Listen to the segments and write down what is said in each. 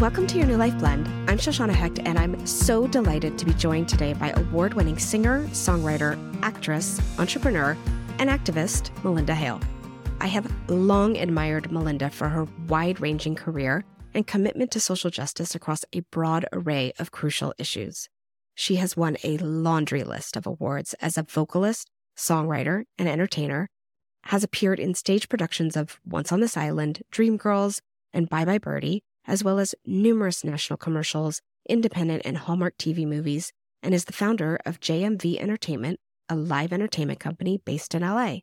Welcome to Your New Life Blend. I'm Shoshana Hecht, and I'm so delighted to be joined today by award-winning singer, songwriter, actress, entrepreneur, and activist, Malynda Hale. I have long admired Malynda for her wide-ranging career and commitment to social justice across a broad array of crucial issues. She has won a laundry list of awards as a vocalist, songwriter, and entertainer, has appeared in stage productions of Once on this Island, Dreamgirls, and Bye Bye Birdie, as well as numerous national commercials, independent and Hallmark TV movies, and is the founder of JMV Entertainment, a live entertainment company based in LA.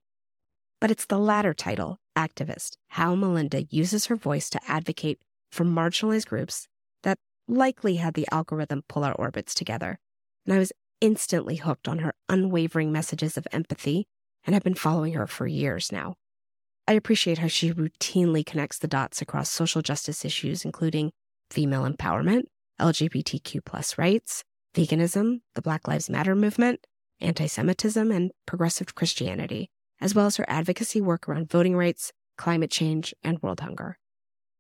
But it's the latter title, Activist, how Malynda uses her voice to advocate for marginalized groups, that likely had the algorithm pull our orbits together. And I was instantly hooked on her unwavering messages of empathy and have been following her for years now. I appreciate how she routinely connects the dots across social justice issues, including female empowerment, LGBTQ+ rights, veganism, the Black Lives Matter movement, anti-Semitism, and progressive Christianity, as well as her advocacy work around voting rights, climate change, and world hunger.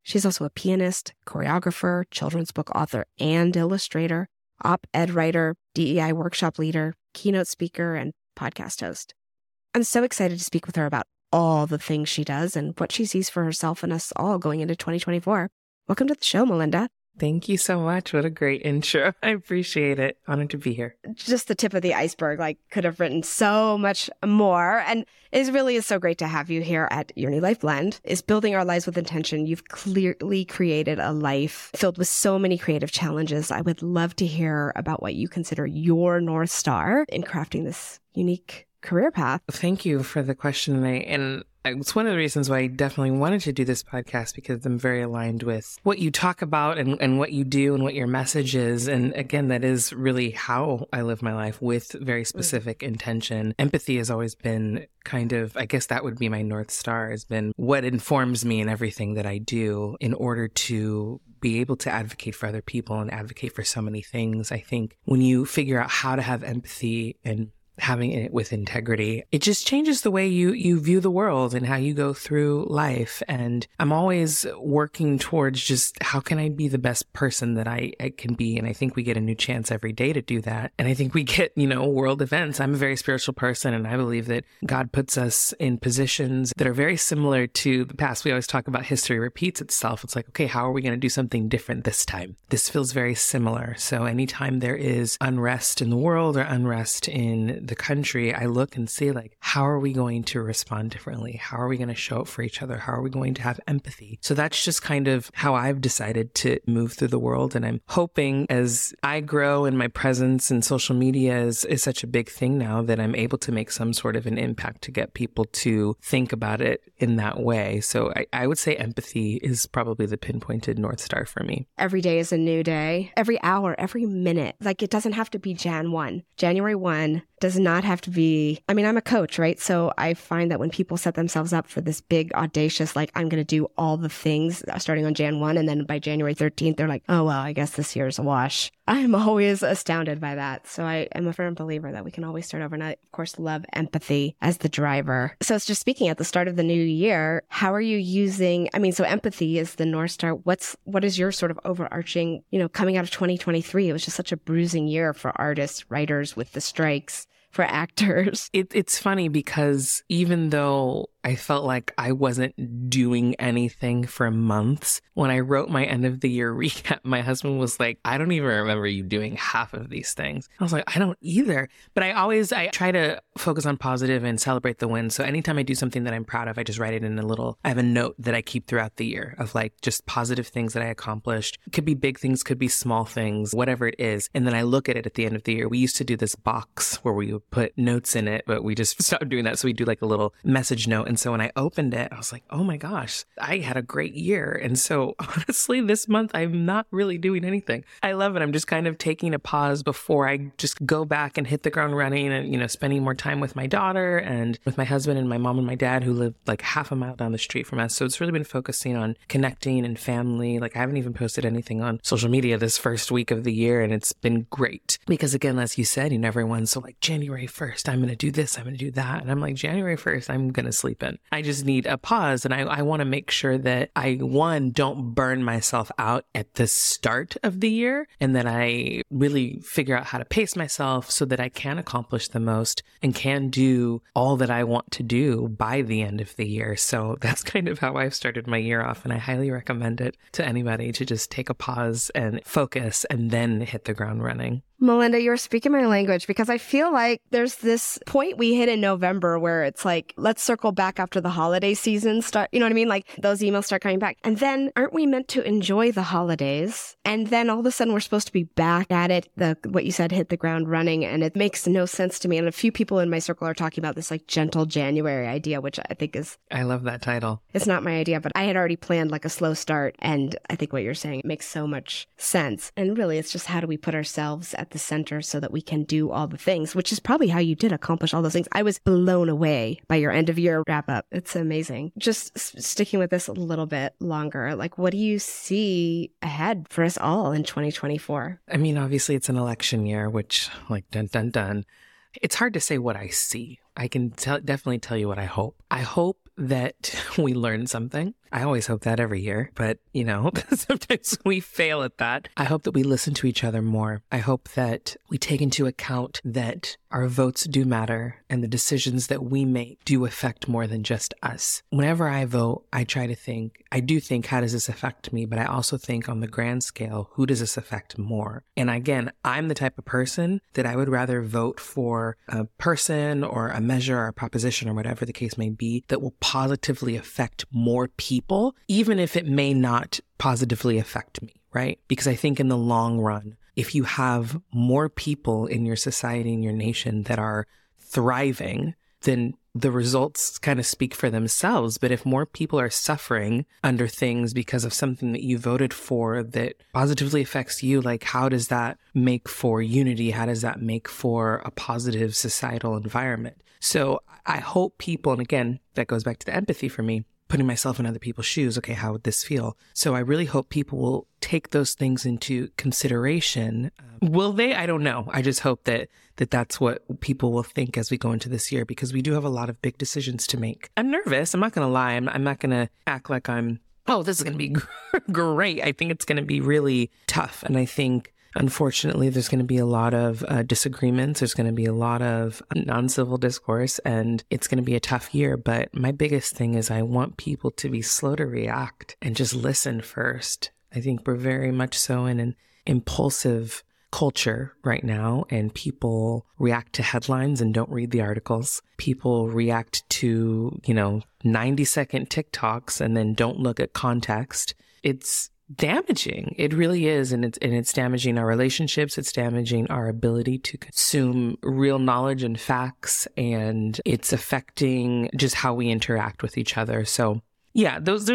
She's also a pianist, choreographer, children's book author and illustrator, op-ed writer, DEI workshop leader, keynote speaker, and podcast host. I'm so excited to speak with her about all the things she does and what she sees for herself and us all going into 2024. Welcome to the show, Malynda. Thank you so much. What a great intro. I appreciate it. Honored to be here. Just the tip of the iceberg. Like, could have written so much more. And it really is so great to have you here at Your New Life Blend. It's building our lives with intention. You've clearly created a life filled with so many creative challenges. I would love to hear about what you consider your North Star in crafting this unique career path. Thank you for the question. And it's one of the reasons why I definitely wanted to do this podcast, because I'm very aligned with what you talk about and what you do and what your message is. And again, that is really how I live my life, with very specific intention. Empathy has always been kind of, I guess that would be my North Star, has been what informs me in everything that I do in order to be able to advocate for other people and advocate for so many things. I think when you figure out how to have empathy and having it with integrity, it just changes the way you view the world and how you go through life. And I'm always working towards just, how can I be the best person that I can be? And I think we get a new chance every day to do that. And I think we get, world events. I'm a very spiritual person, and I believe that God puts us in positions that are very similar to the past. We always talk about history repeats itself. It's like, okay, how are we going to do something different this time? This feels very similar. So anytime there is unrest in the world or unrest in the country, I look and see, like, how are we going to respond differently? How are we going to show up for each other? How are we going to have empathy? So that's just kind of how I've decided to move through the world. And I'm hoping, as I grow and my presence in social media is such a big thing now, that I'm able to make some sort of an impact to get people to think about it in that way. So I would say empathy is probably the pinpointed North Star for me. Every day is a new day. Every hour, every minute. Like, it doesn't have to be January 1 does not have to be, I'm a coach, right? So I find that when people set themselves up for this big audacious, like, I'm going to do all the things starting on Jan 1, and then by January 13th, they're like, oh, well, I guess this year's a wash. I'm always astounded by that. So I am a firm believer that we can always start over. And I, of course, love empathy as the driver. So it's just, speaking at the start of the new year, how are you using, so empathy is the North Star. What is your sort of overarching, coming out of 2023? It was just such a bruising year for artists, writers, with the strikes, for actors. It's funny, because even though I felt like I wasn't doing anything for months, when I wrote my end of the year recap, my husband was like, I don't even remember you doing half of these things. I was like, I don't either. But I try to focus on positive and celebrate the win. So anytime I do something that I'm proud of, I just write it in I have a note that I keep throughout the year of, like, just positive things that I accomplished. It could be big things, could be small things, whatever it is. And then I look at it at the end of the year. We used to do this box where we would put notes in it, but we just stopped doing that. So we do like a little message note. And so when I opened it, I was like, oh my gosh, I had a great year. And so honestly, this month, I'm not really doing anything. I love it. I'm just kind of taking a pause before I just go back and hit the ground running and, spending more time with my daughter and with my husband and my mom and my dad, who live like half a mile down the street from us. So it's really been focusing on connecting and family. Like, I haven't even posted anything on social media this first week of the year. And it's been great because, again, as you said, everyone's so like, January 1st, I'm going to do this, I'm going to do that. And I'm like, January 1st, I'm going to sleep in. happen. I just need a pause. And I want to make sure that I, one, don't burn myself out at the start of the year, and that I really figure out how to pace myself so that I can accomplish the most and can do all that I want to do by the end of the year. So that's kind of how I've started my year off. And I highly recommend it to anybody to just take a pause and focus and then hit the ground running. Malynda, you're speaking my language, because I feel like there's this point we hit in November where it's like, let's circle back after the holiday season start. You know what I mean? Like those emails start coming back. And then aren't we meant to enjoy the holidays? And then all of a sudden we're supposed to be back at it. What you said, hit the ground running. And it makes no sense to me. And a few people in my circle are talking about this like gentle January idea, which I think is... I love that title. It's not my idea, but I had already planned like a slow start. And I think what you're saying makes so much sense. And really, it's just how do we put ourselves at the center so that we can do all the things, which is probably how you did accomplish all those things. I was blown away by your end of year wrap up. It's amazing. Just sticking with this a little bit longer, like what do you see ahead for us all in 2024? I mean, obviously it's an election year, which like dun dun dun. It's hard to say what I see. I can definitely tell you what I hope. I hope that we learn something. I always hope that every year, but you know, sometimes we fail at that. I hope that we listen to each other more. I hope that we take into account that our votes do matter and the decisions that we make do affect more than just us. Whenever I vote, I try to think, I do think, how does this affect me? But I also think on the grand scale, who does this affect more? And again, I'm the type of person that I would rather vote for a person or a measure or a proposition or whatever the case may be that will positively affect more people, even if it may not positively affect me, right? Because I think in the long run, if you have more people in your society and your nation that are thriving, then the results kind of speak for themselves. But if more people are suffering under things because of something that you voted for that positively affects you, like how does that make for unity? How does that make for a positive societal environment? So I hope people, and again, that goes back to the empathy for me, putting myself in other people's shoes. Okay, how would this feel? So I really hope people will take those things into consideration. Will they? I don't know. I just hope that that's what people will think as we go into this year, because we do have a lot of big decisions to make. I'm nervous. I'm not going to lie. I'm not going to act like this is going to be great. I think it's going to be really tough. And I think, unfortunately, there's going to be a lot of disagreements. There's going to be a lot of non-civil discourse, and it's going to be a tough year. But my biggest thing is I want people to be slow to react and just listen first. I think we're very much so in an impulsive culture right now, and people react to headlines and don't read the articles. People react to, 90-second TikToks and then don't look at context. It's damaging. It really is. And it's damaging our relationships. It's damaging our ability to consume real knowledge and facts. And it's affecting just how we interact with each other. So yeah, that's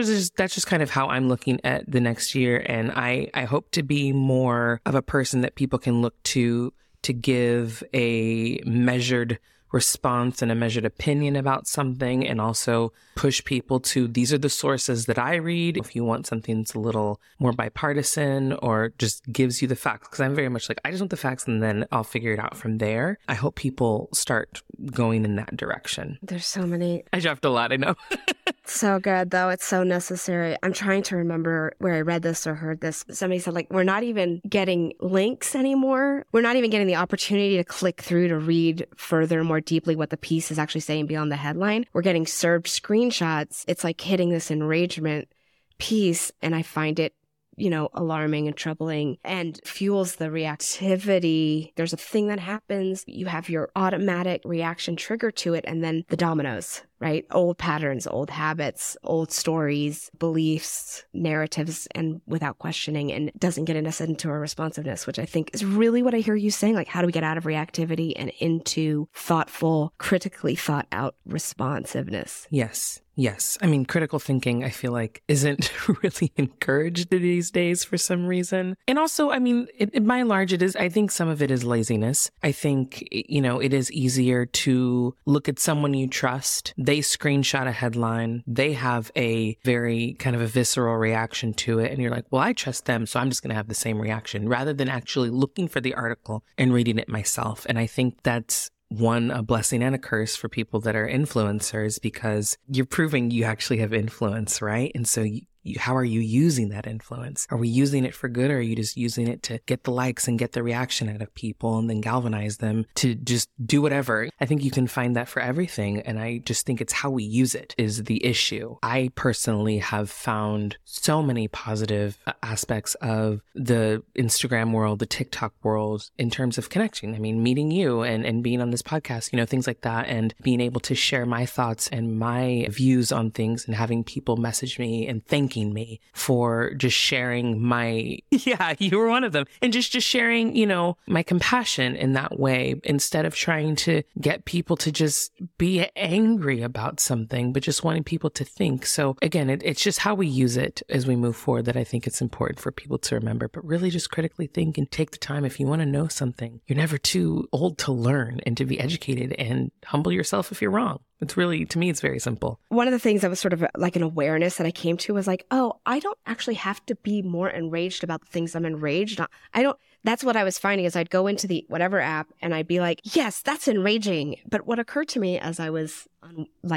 just kind of how I'm looking at the next year. And I hope to be more of a person that people can look to give a measured response and a measured opinion about something, and also push people to, these are the sources that I read. If you want something that's a little more bipartisan or just gives you the facts, because I'm very much like, I just want the facts and then I'll figure it out from there. I hope people start going in that direction. There's so many. I dropped a lot, I know. So good, though. It's so necessary. I'm trying to remember where I read this or heard this. Somebody said, like, we're not even getting links anymore. We're not even getting the opportunity to click through to read further, more deeply what the piece is actually saying beyond the headline. We're getting served screenshots. It's like hitting this enragement piece. And I find it, alarming and troubling, and fuels the reactivity. There's a thing that happens. You have your automatic reaction trigger to it, and then the dominoes, right? Old patterns, old habits, old stories, beliefs, narratives, and without questioning, and doesn't get us into our responsiveness, which I think is really what I hear you saying. Like, how do we get out of reactivity and into thoughtful, critically thought out responsiveness? Yes. I mean, critical thinking, I feel like, isn't really encouraged these days for some reason. And also, I mean, by and large, it is, I think some of it is laziness. I think, it is easier to look at someone you trust. They screenshot a headline. They have a very kind of a visceral reaction to it. And you're like, well, I trust them, so I'm just going to have the same reaction, rather than actually looking for the article and reading it myself. And I think that's one, a blessing and a curse for people that are influencers, because you're proving you actually have influence, right? And so how are you using that influence? Are we using it for good, or are you just using it to get the likes and get the reaction out of people and then galvanize them to just do whatever? I think you can find that for everything. And I just think it's how we use it is the issue. I personally have found so many positive aspects of the Instagram world, the TikTok world, in terms of connection. I mean, meeting you and being on this podcast, you know, things like that, and being able to share my thoughts and my views on things and having people message me and thanking me for just sharing my, yeah, you were one of them, and just sharing, you know, my compassion in that way, instead of trying to get people to just be angry about something, but just wanting people to think. So again, it's just how we use it as we move forward that I think it's important for people to remember, but really just critically think and take the time. If you want to know something, you're never too old to learn and to be educated, and humble yourself if you're wrong. It's really, to me, it's very simple. One of the things that was sort of like an awareness that I came to was like, oh, I don't actually have to be more enraged about the things I'm enraged on. That's what I was finding is I'd go into the whatever app and I'd be like, yes, that's enraging. But what occurred to me as I was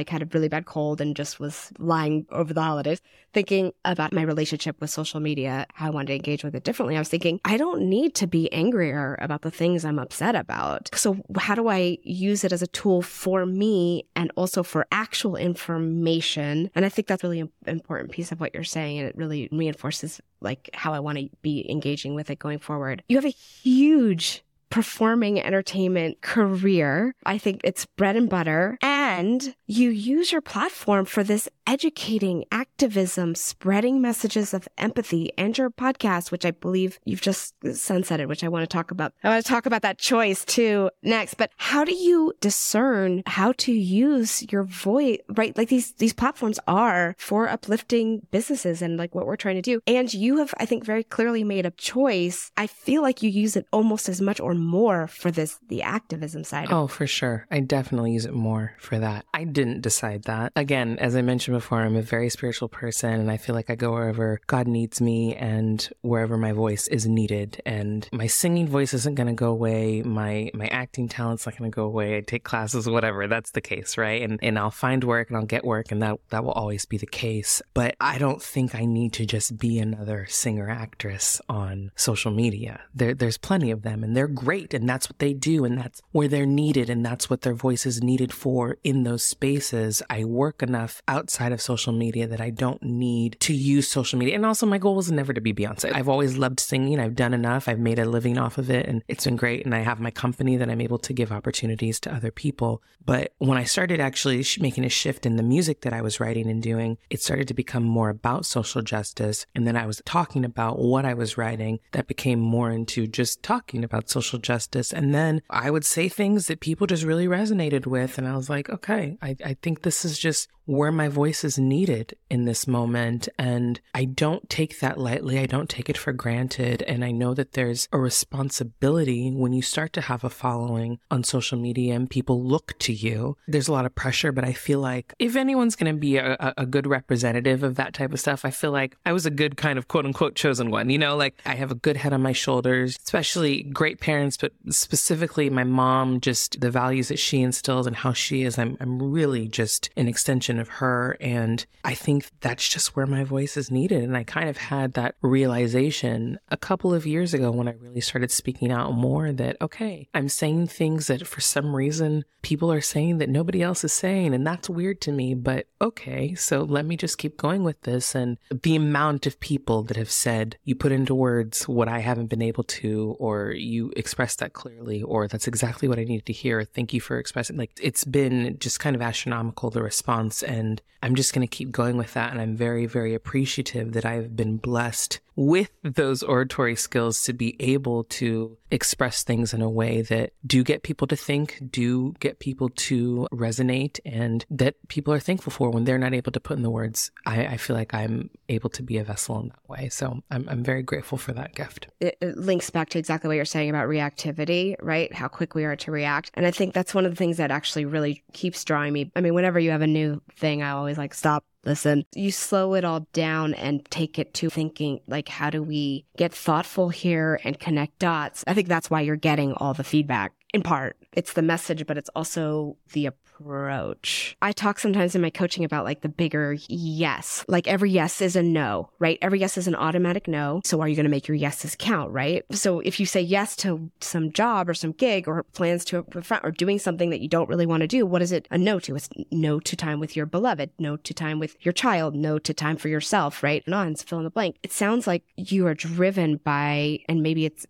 had a really bad cold and just was lying over the holidays, thinking about my relationship with social media, how I wanted to engage with it differently. I was thinking, I don't need to be angrier about the things I'm upset about. So how do I use it as a tool for me and also for actual information? And I think that's really an important piece of what you're saying. And it really reinforces like how I want to be engaging with it going forward. You have a huge performing entertainment career. I think it's bread and butter. And you use your platform for this educating activism, spreading messages of empathy, and your podcast, which I believe you've just sunsetted, which I want to talk about. I want to talk about that choice too next. But how do you discern how to use your voice, right? Like these platforms are for uplifting businesses and like what we're trying to do. And you have, I think, very clearly made a choice. I feel like you use it almost as much or more for this, the activism side. Oh, for sure. I definitely use it more for that. I didn't decide that. Again, as I mentioned before, I'm a very spiritual person, and I feel like I go wherever God needs me and wherever my voice is needed. And my singing voice isn't going to go away. My acting talent's not going to go away. I take classes, whatever. That's the case, right? And I'll find work and I'll get work, and that will always be the case. But I don't think I need to just be another singer-actress on social media. There's plenty of them, and they're great, and that's what they do, and that's where they're needed, and that's what their voice is needed for in those spaces. I work enough outside of social media that I don't need to use social media. And also, my goal was never to be Beyonce. I've always loved singing. I've done enough. I've made a living off of it, and it's been great. And I have my company that I'm able to give opportunities to other people. But when I started actually making a shift in the music that I was writing and doing, it started to become more about social justice. And then I was talking about what I was writing that became more into just talking about social justice. And then I would say things that people just really resonated with. And I was like, okay, I think this is just where my voice is needed in this moment. And I don't take that lightly. I don't take it for granted. And I know that there's a responsibility when you start to have a following on social media and people look to you. There's a lot of pressure, but I feel like if anyone's going to be a good representative of that type of stuff, I feel like I was a good kind of quote unquote chosen one. You know, like I have a good head on my shoulders, especially great parents, but specifically my mom, just the values that she instills and how she is. I'm really just an extension of her. And I think that's just where my voice is needed. And I kind of had that realization a couple of years ago when I really started speaking out more that, okay, I'm saying things that for some reason people are saying that nobody else is saying. And that's weird to me, but okay, so let me just keep going with this. And the amount of people that have said, you put into words what I haven't been able to, or you expressed that clearly, or that's exactly what I needed to hear. Thank you for expressing. Like, it's been just kind of astronomical, the response. And I'm just going to keep going with that. And I'm very, very appreciative that I've been blessed with those oratory skills to be able to express things in a way that do get people to think, do get people to resonate, and that people are thankful for when they're not able to put in the words. I feel like I'm able to be a vessel in that way. So I'm very grateful for that gift. It links back to exactly what you're saying about reactivity, right? How quick we are to react. And I think that's one of the things that actually really keeps drawing me. I mean, whenever you have a new thing, I always like, stop. Listen, you slow it all down and take it to thinking, like, how do we get thoughtful here and connect dots? I think that's why you're getting all the feedback in part. It's the message, but it's also the approach. I talk sometimes in my coaching about like the bigger yes. Like every yes is a no, right? Every yes is an automatic no. So are you going to make your yeses count, right? So if you say yes to some job or some gig or plans to a friend or doing something that you don't really want to do, what is it a no to? It's no to time with your beloved, no to time with your child, no to time for yourself, right? And on, fill in the blank. It sounds like you are driven by, and maybe it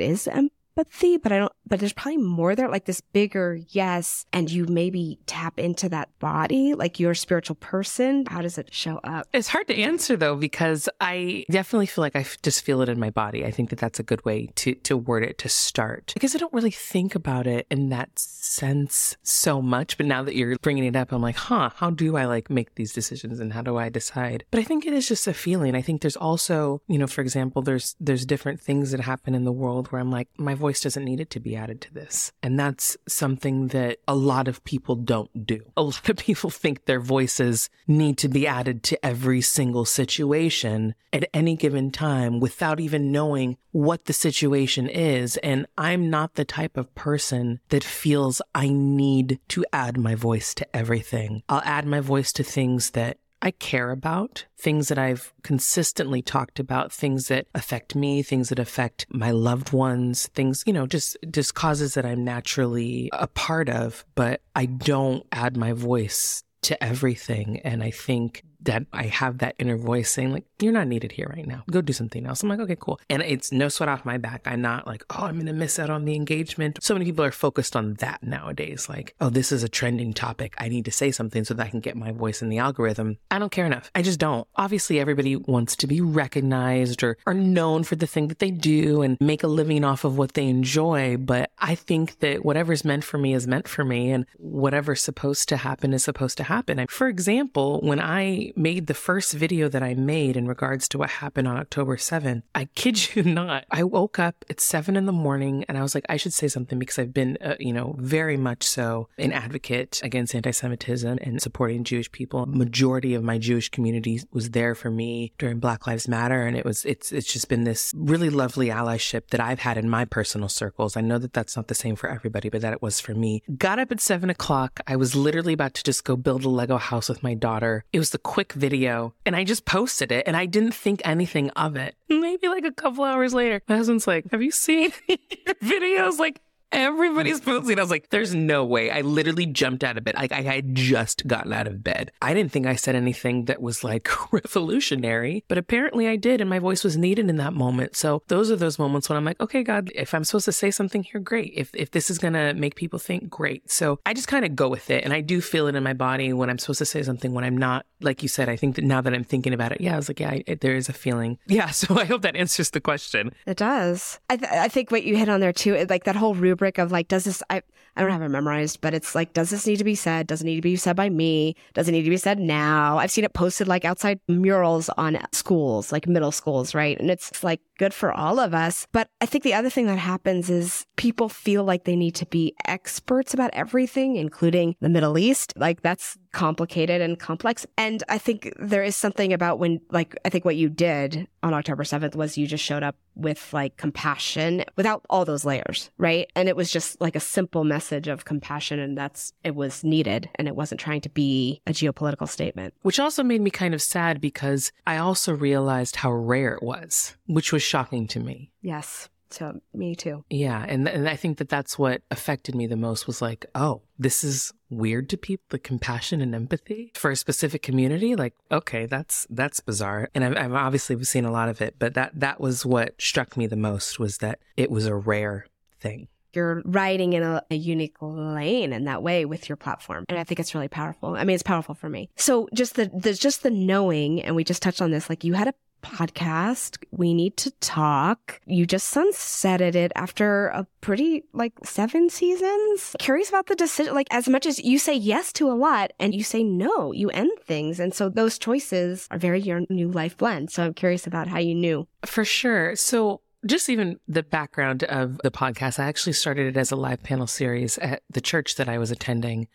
is empathy, but there's probably more there, like this bigger yes. And you maybe tap into that body, like you're a spiritual person. How does it show up? It's hard to answer though, because I definitely feel like I just feel it in my body. I think that that's a good way to word it, to start, because I don't really think about it in that sense so much. But now that you're bringing it up, I'm like, how do I like make these decisions and how do I decide? But I think it is just a feeling. I think there's also, you know, for example, there's different things that happen in the world where I'm like, my voice doesn't need it to be added to this. And that's something that a lot of people don't do. A lot of people think their voices need to be added to every single situation at any given time without even knowing what the situation is. And I'm not the type of person that feels I need to add my voice to everything. I'll add my voice to things that I care about, things that I've consistently talked about, things that affect me, things that affect my loved ones, things, you know, just causes that I'm naturally a part of, but I don't add my voice to everything. And I think that I have that inner voice saying like, you're not needed here right now. Go do something else. I'm like, okay, cool. And it's no sweat off my back. I'm not like, oh, I'm going to miss out on the engagement. So many people are focused on that nowadays. Like, oh, this is a trending topic. I need to say something so that I can get my voice in the algorithm. I don't care enough. I just don't. Obviously, everybody wants to be recognized or are known for the thing that they do and make a living off of what they enjoy. But I think that whatever's meant for me is meant for me. And whatever's supposed to happen is supposed to happen. And for example, when I made the first video that I made in regards to what happened on October 7th. I kid you not. I woke up at 7 a.m. and I was like, I should say something because I've been, very much so an advocate against anti-Semitism and supporting Jewish people. Majority of my Jewish community was there for me during Black Lives Matter. And it's just been this really lovely allyship that I've had in my personal circles. I know that that's not the same for everybody, but that it was for me. Got up at 7 a.m. I was literally about to just go build a Lego house with my daughter. It was the quick video and I just posted it and I didn't think anything of it. Maybe like a couple hours later, my husband's like, have you seen your videos? Like everybody's posting. I was like, there's no way. I literally jumped out of bed. Like I had just gotten out of bed. I didn't think I said anything that was like revolutionary, but apparently I did. And my voice was needed in that moment. So those are those moments when I'm like, okay, God, if I'm supposed to say something here, great. If this is going to make people think, great. So I just kind of go with it. And I do feel it in my body when I'm supposed to say something, when I'm not, like you said. I think that now that I'm thinking about it, yeah, I was like, yeah, there is a feeling. Yeah. So I hope that answers the question. It does. I think what you hit on there too, is like that whole rubric of like, does this, I don't have it memorized, but it's like, does this need to be said? Does it need to be said by me? Does it need to be said now? I've seen it posted like outside murals on schools, like middle schools, right? And it's like good for all of us. But I think the other thing that happens is people feel like they need to be experts about everything, including the Middle East. Like that's complicated and complex. And I think there is something about when, like, I think what you did on October 7th was you just showed up with like compassion without all those layers, right? And it was just like a simple message of compassion, and it was needed, and it wasn't trying to be a geopolitical statement. Which also made me kind of sad because I also realized how rare it was, which was shocking to me. Yes. So me too. Yeah. And I think that that's what affected me the most was like, oh, this is weird to people, the compassion and empathy for a specific community. Like, okay, that's bizarre. And I've obviously seen a lot of it, but that was what struck me the most was that it was a rare thing. You're riding in a unique lane in that way with your platform. And I think it's really powerful. I mean, it's powerful for me. So just the knowing, and we just touched on this, like you had a podcast, We Need to Talk. You just sunsetted it after a pretty 7 seasons. Curious about the decision, like as much as you say yes to a lot and you say no, you end things. And so those choices are very Your New Life Blend. So I'm curious about how you knew. For sure. So just even the background of the podcast, I actually started it as a live panel series at the church that I was attending.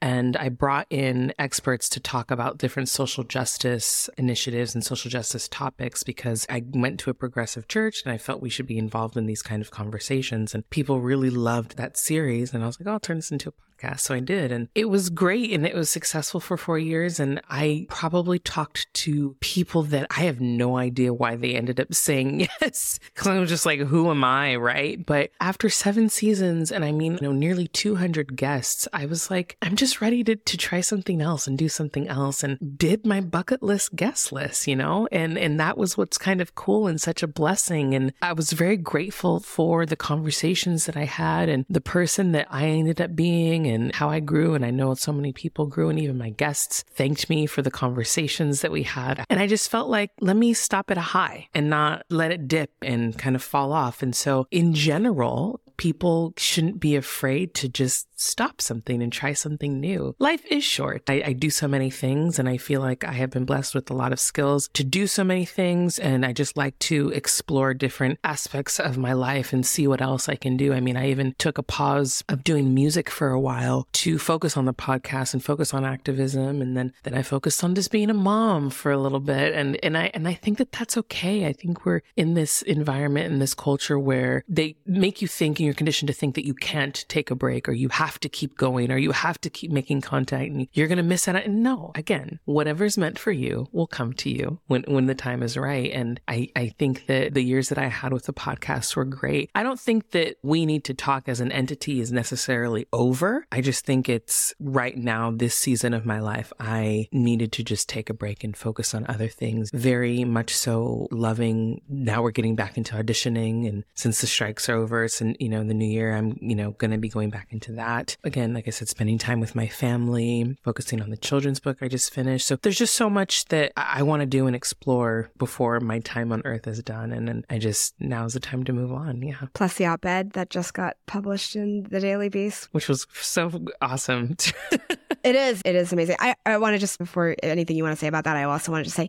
And I brought in experts to talk about different social justice initiatives and social justice topics, because I went to a progressive church and I felt we should be involved in these kind of conversations. And people really loved that series. And I was like, oh, I'll turn this into a podcast. So I did. And it was great. And it was successful for 4 years. And I probably talked to people that I have no idea why they ended up saying yes. Because I was just like, who am I? Right. But after 7 seasons, and I mean, nearly 200 guests, I was like, I'm just ready to try something else and do something else, and did my bucket list guest list, and that was what's kind of cool and such a blessing. And I was very grateful for the conversations that I had and the person that I ended up being and how I grew. And I know so many people grew, and even my guests thanked me for the conversations that we had. And I just felt like, let me stop at a high and not let it dip and kind of fall off. And so in general, people shouldn't be afraid to just stop something and try something new. Life is short. I do so many things, and I feel like I have been blessed with a lot of skills to do so many things. And I just like to explore different aspects of my life and see what else I can do. I mean, I even took a pause of doing music for a while to focus on the podcast and focus on activism. And then I focused on just being a mom for a little bit. And I think that that's okay. I think we're in this environment, in this culture where they make you think, you're conditioned to think that you can't take a break, or you have to keep going, or you have to keep making content, and you're going to miss out. And no, again, whatever's meant for you will come to you when the time is right. And I think that the years that I had with the podcast were great. I don't think that We Need to Talk as an entity is necessarily over. I just think it's right now, this season of my life, I needed to just take a break and focus on other things. Very much so loving. Now we're getting back into auditioning, and since the strike's are over, in the new year, I'm, going to be going back into that. Again, like I said, spending time with my family, focusing on the children's book I just finished. So there's just so much that I want to do and explore before my time on earth is done. And then now's the time to move on. Yeah. Plus the op-ed that just got published in the Daily Beast, which was so awesome. It is amazing. I want to just, before anything you want to say about that, I also wanted to say,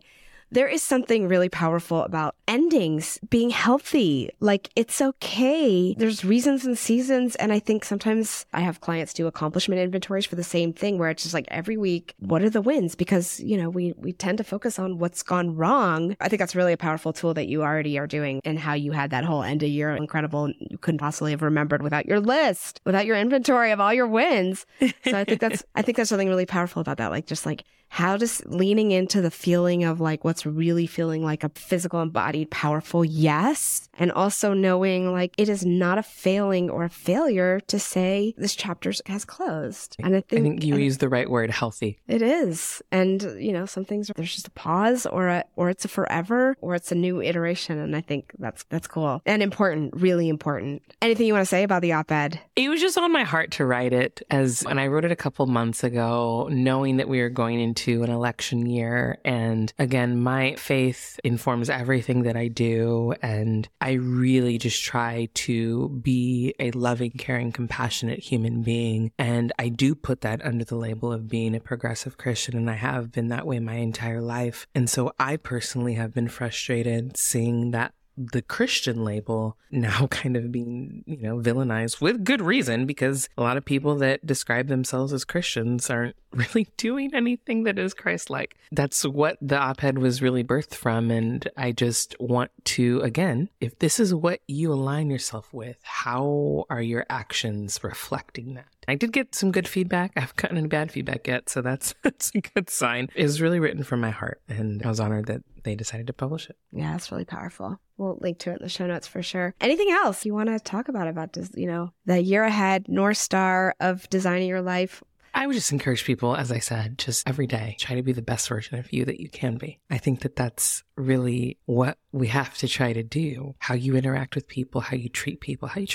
there is something really powerful about endings being healthy. Like, it's okay. There's reasons and seasons. And I think sometimes I have clients do accomplishment inventories for the same thing, where it's just like every week, what are the wins? Because, we tend to focus on what's gone wrong. I think that's really a powerful tool that you already are doing, and how you had that whole end of year. Incredible. You couldn't possibly have remembered without your list, without your inventory of all your wins. So I think that's something really powerful about that. Like, just like, how does leaning into the feeling of like what's really feeling like a physical, embodied, powerful yes, and also knowing like it is not a failing or a failure to say this chapter has closed. And I think you used the right word, healthy. It is, and some things there's just a pause, or it's a forever, or it's a new iteration, and I think that's cool and important, really important. Anything you want to say about the op-ed? It was just on my heart to write it, and I wrote it a couple months ago, knowing that we were going into an election year. And again, my faith informs everything that I do. And I really just try to be a loving, caring, compassionate human being. And I do put that under the label of being a progressive Christian. And I have been that way my entire life. And so I personally have been frustrated seeing that the Christian label now kind of being, villainized, with good reason, because a lot of people that describe themselves as Christians aren't really doing anything that is Christ-like. That's what the op-ed was really birthed from. And I just want to, again, if this is what you align yourself with, how are your actions reflecting that? I did get some good feedback. I haven't gotten any bad feedback yet, so that's a good sign. It was really written from my heart, and I was honored that they decided to publish it. Yeah, that's really powerful. We'll link to it in the show notes for sure. Anything else you want to talk about the year ahead, North Star of designing your life? I would just encourage people, as I said, just every day, try to be the best version of you that you can be. I think that that's really what we have to try to do. How you interact with people, how you treat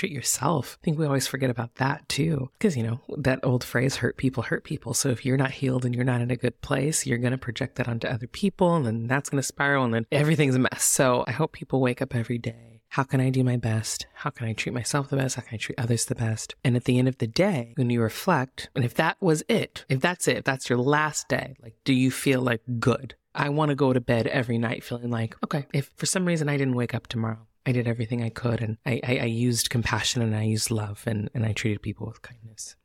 yourself. I think we always forget about that too. Because, that old phrase, hurt people. So if you're not healed and you're not in a good place, you're going to project that onto other people, and then that's going to spiral, and then everything's a mess. So I hope people wake up every day. How can I do my best? How can I treat myself the best? How can I treat others the best? And at the end of the day, when you reflect, and if that's your last day, like, do you feel like good? I want to go to bed every night feeling like, okay, if for some reason I didn't wake up tomorrow, I did everything I could, and I used compassion, and I used love, and I treated people with kindness.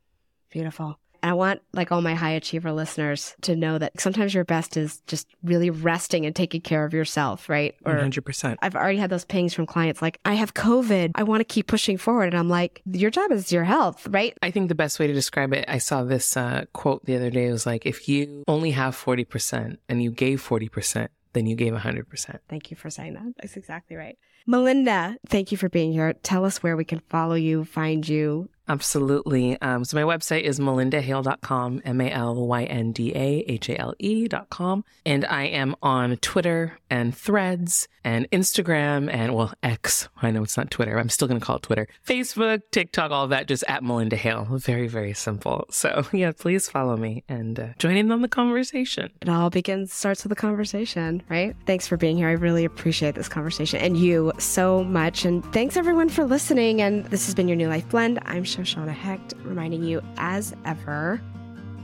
Beautiful. And I want like all my high achiever listeners to know that sometimes your best is just really resting and taking care of yourself, right? Or 100%. I've already had those pings from clients like, I have COVID. I want to keep pushing forward. And I'm like, your job is your health, right? I think the best way to describe it, I saw this quote the other day. It was like, if you only have 40% and you gave 40%, then you gave 100%. Thank you for saying that. That's exactly right. Malynda, thank you for being here. Tell us where we can follow you, find you. Absolutely. So my website is malyndahale.com, Malyndahale.com. And I am on Twitter and Threads and Instagram and, well, X. I know it's not Twitter. I'm still going to call it Twitter. Facebook, TikTok, all that, just at Malynda Hale. Very, very simple. So yeah, please follow me and join in on the conversation. It all starts with a conversation, right? Thanks for being here. I really appreciate this conversation and you so much. And thanks everyone for listening. And this has been Your New Life Blend. I'm Shoshana Hecht, reminding you as ever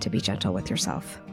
to be gentle with yourself.